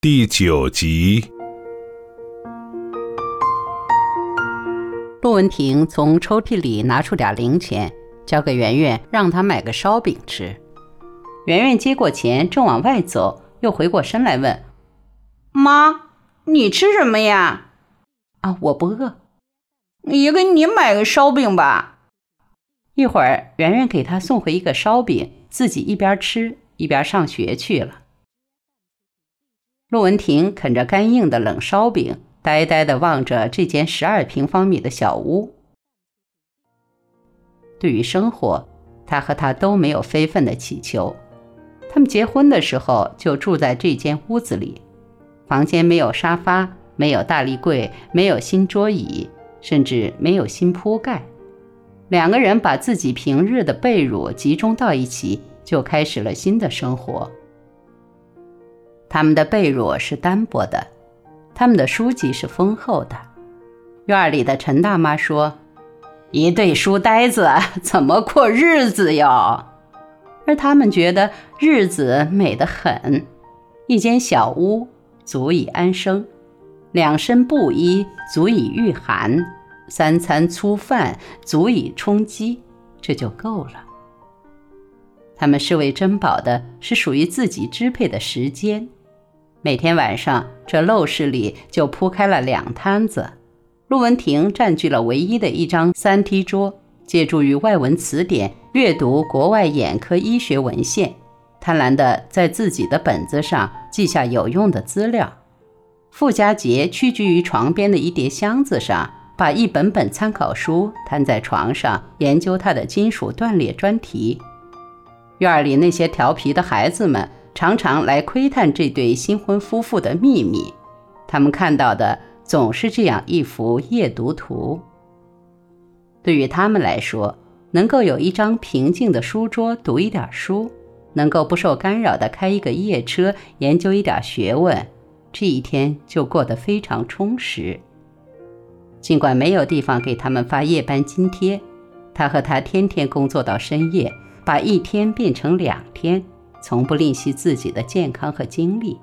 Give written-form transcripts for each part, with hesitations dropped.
第9集。陆文婷从抽屉里拿出点零钱，交给圆圆，让她买个烧饼吃。圆圆接过钱，正往外走，又回过身来问：“妈，你吃什么呀？”“啊，我不饿。”“也给你买个烧饼吧。”一会儿，圆圆给她送回一个烧饼，自己一边吃一边上学去了。陆文婷啃着干硬的冷烧饼，呆呆地望着这间12平方米的小屋。对于生活，她和他都没有非分的祈求。他们结婚的时候就住在这间屋子里，房间没有沙发，没有大立柜，没有新桌椅，甚至没有新铺盖。两个人把自己平日的被褥集中到一起，就开始了新的生活。他们的被褥是单薄的，他们的书籍是丰厚的。院里的陈大妈说：“一对书呆子怎么过日子哟？”而他们觉得日子美得很，一间小屋足以安生，两身布衣足以御寒，三餐粗饭足以充饥，这就够了。他们视为珍宝的是属于自己支配的时间。每天晚上，这陋室里就铺开了两摊子。陆文婷占据了唯一的一张3T 桌，借助于外文词典阅读国外眼科医学文献，贪婪地在自己的本子上记下有用的资料。傅家杰屈居于床边的一叠箱子上，把一本本参考书摊在床上，研究他的金属断裂专题。院里那些调皮的孩子们常常来窥探这对新婚夫妇的秘密，他们看到的总是这样一幅夜读图。对于他们来说，能够有一张平静的书桌读一点书，能够不受干扰地开一个夜车研究一点学问，这一天就过得非常充实。尽管没有地方给他们发夜班津贴，他和她天天工作到深夜，把一天变成2天，从不吝惜自己的健康和精力。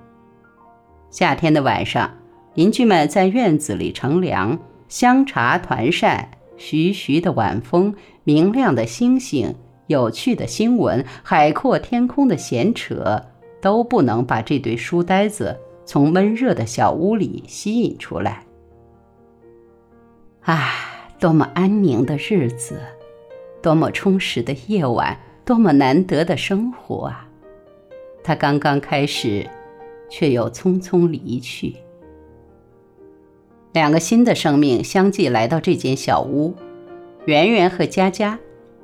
夏天的晚上，邻居们在院子里乘凉，香茶团扇，徐徐的晚风，明亮的星星，有趣的新闻，海阔天空的闲扯，都不能把这对书呆子从闷热的小屋里吸引出来。啊，多么安宁的日子，多么充实的夜晚，多么难得的生活啊！它刚刚开始，却又匆匆离去。两个新的生命相继来到这间小屋，圆圆和佳佳，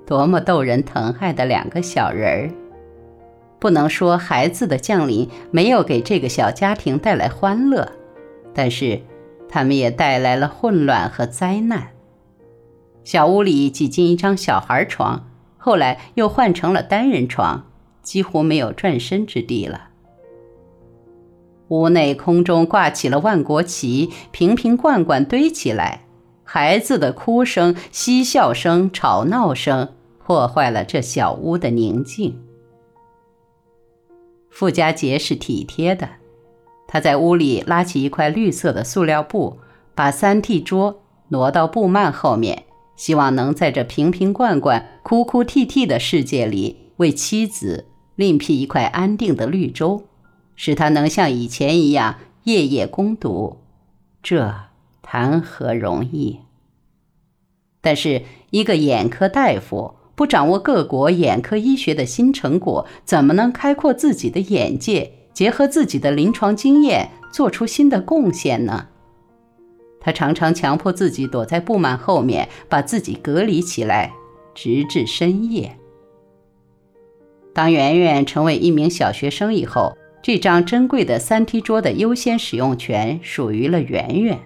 多么逗人疼爱的两个小人儿！不能说孩子的降临没有给这个小家庭带来欢乐，但是他们也带来了混乱和灾难。小屋里挤进一张小孩床，后来又换成了单人床，几乎没有转身之地了。屋内空中挂起了万国旗，瓶瓶罐罐堆起来，孩子的哭声、嬉笑声、吵闹声破坏了这小屋的宁静。傅家杰是体贴的，他在屋里拉起一块绿色的塑料布，把3T 桌挪到布幔后面，希望能在这瓶瓶罐罐、哭哭啼啼的世界里，为妻子另辟一块安定的绿洲，使她能像以前一样夜夜攻读，这谈何容易？但是，一个眼科大夫不掌握各国眼科医学的新成果，怎么能开阔自己的眼界，结合自己的临床经验，做出新的贡献呢？他常常强迫自己躲在布幔后面，把自己隔离起来，直至深夜。当圆圆成为一名小学生以后，这张珍贵的3T 桌的优先使用权属于了圆圆。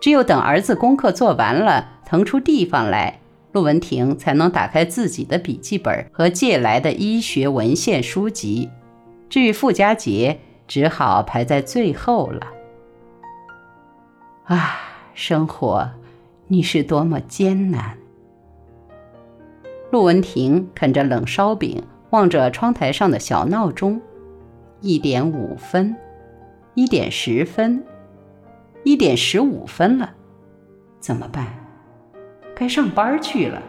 只有等儿子功课做完了，腾出地方来，陆文婷才能打开自己的笔记本和借来的医学文献书籍。至于傅家杰，只好排在最后了。啊，生活，你是多么艰难。陆文婷啃着冷烧饼，望着窗台上的小闹钟，1点5分， 1点10分，1点15分了，怎么办？该上班去了，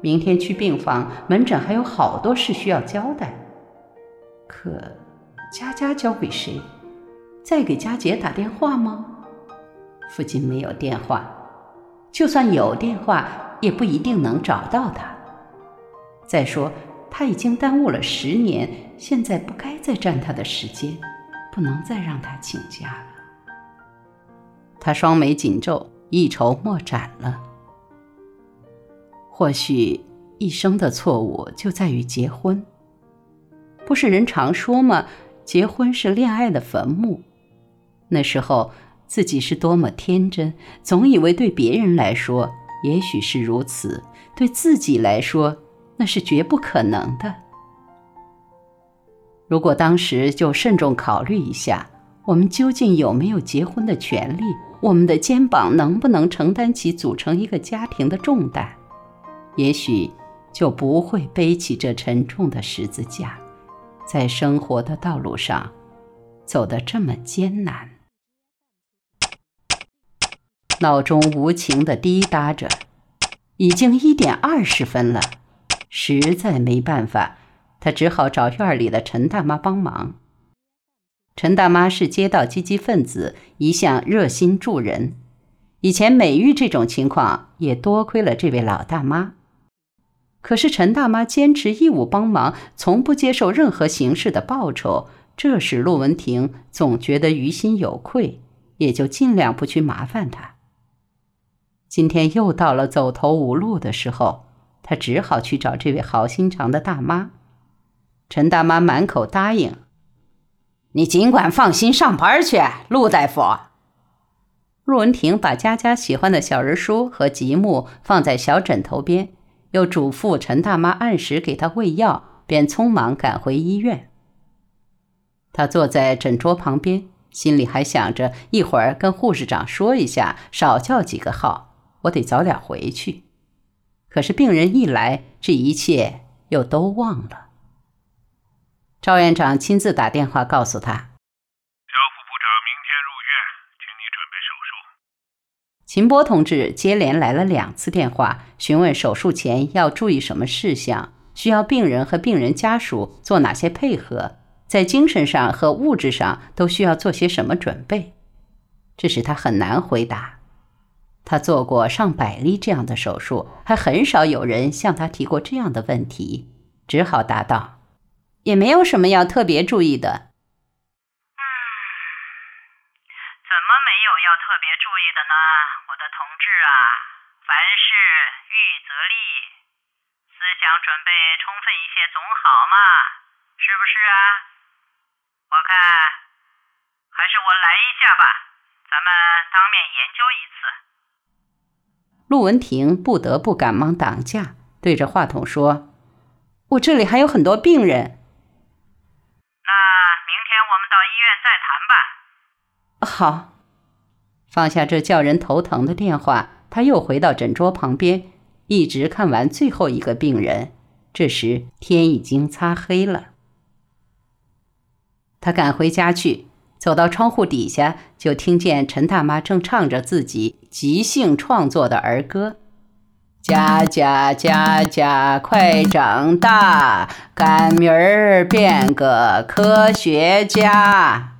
明天去病房门诊还有好多事需要交代。可佳佳交给谁？再给佳姐打电话吗？附近没有电话，就算有电话也不一定能找到她。再说她已经耽误了10年，现在不该再占她的时间，不能再让她请假了。她双眉紧皱，一筹莫展了。或许一生的错误就在于结婚。不是人常说吗？结婚是恋爱的坟墓。那时候自己是多么天真，总以为对别人来说也许是如此，对自己来说那是绝不可能的。如果当时就慎重考虑一下，我们究竟有没有结婚的权利，我们的肩膀能不能承担起组成一个家庭的重担，也许就不会背起这沉重的十字架，在生活的道路上走得这么艰难。闹钟无情地滴答着，已经1点20分了，实在没办法，她只好找院里的陈大妈帮忙。陈大妈是街道积极分子，一向热心助人，以前每遇这种情况也多亏了这位老大妈。可是陈大妈坚持义务帮忙，从不接受任何形式的报酬，这使陆文婷总觉得于心有愧，也就尽量不去麻烦她。今天又到了走投无路的时候，她只好去找这位好心肠的大妈。陈大妈满口答应：“你尽管放心上班去，陆大夫。”陆文婷把佳佳喜欢的小人书和积木放在小枕头边，又嘱咐陈大妈按时给她喂药，便匆忙赶回医院。她坐在诊桌旁边，心里还想着一会儿跟护士长说一下，少叫几个号，我得早点回去。可是病人一来，这一切又都忘了。赵院长亲自打电话告诉她，赵副部长明天入院，请你准备手术。秦波同志接连来了2次电话，询问手术前要注意什么事项，需要病人和病人家属做哪些配合，在精神上和物质上都需要做些什么准备。这使他很难回答。他做过上百例这样的手术，还很少有人向他提过这样的问题，只好答道：“也没有什么要特别注意的。”“怎么没有要特别注意的呢？我的同志啊，凡事预则立，思想准备充分一些总好嘛，是不是啊？我看还是我来一下吧，咱们当面研究一次。”陆文婷不得不赶忙挡架，对着话筒说：“我这里还有很多病人。”“那明天我们到医院再谈吧。”“好。”放下这叫人头疼的电话，他又回到诊桌旁边，一直看完最后一个病人。这时天已经擦黑了。他赶回家去，走到窗户底下，就听见陈大妈正唱着自己即兴创作的儿歌：“佳佳佳佳快长大，赶明儿变个科学家。”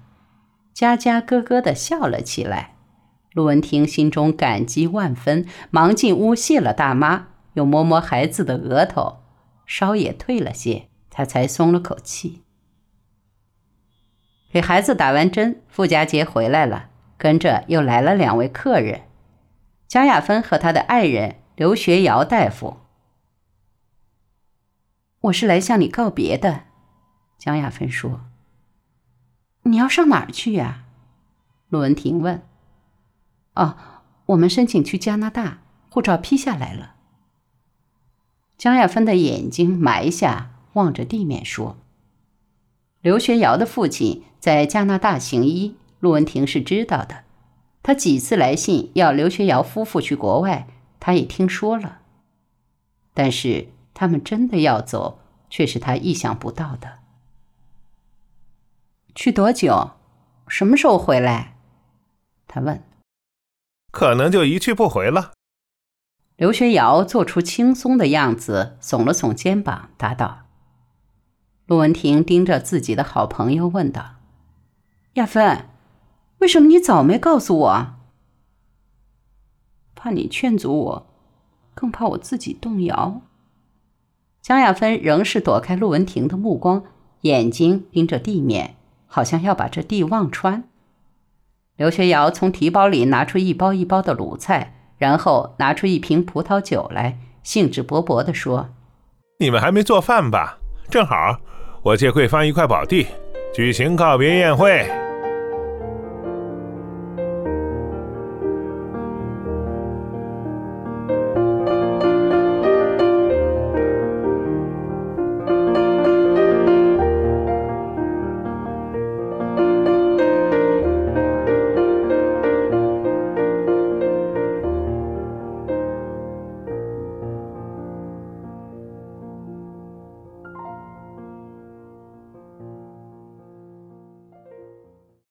佳佳咯咯地笑了起来。陆文婷心中感激万分，忙进屋谢了大妈，又摸摸孩子的额头，烧也退了些，她才松了口气。给孩子打完针，傅家杰回来了，跟着又来了2位客人，贾雅芬和她的爱人刘学尧大夫。“我是来向你告别的。”蒋雅芬说。“你要上哪儿去呀？”陆文婷问。“哦，我们申请去加拿大，护照批下来了。”蒋雅芬的眼睛埋下，望着地面说。刘学尧的父亲在加拿大行医，陆文婷是知道的，他几次来信要刘学尧夫妇去国外，他也听说了。但是他们真的要走，却是他意想不到的。“去多久？”什么时候回来？他问。可能就一去不回了。刘学尧做出轻松的样子，耸了耸肩膀，答道。陆文婷盯着自己的好朋友问道，亚芬，为什么你早没告诉我？怕你劝阻我，更怕我自己动摇。江亚芬仍是躲开陆文婷的目光，眼睛盯着地面，好像要把这地望穿。刘学尧从提包里拿出一包一包的卤菜，然后拿出一瓶葡萄酒来，兴致勃勃地说，你们还没做饭吧？正好我借桂芳一块宝地举行告别宴会。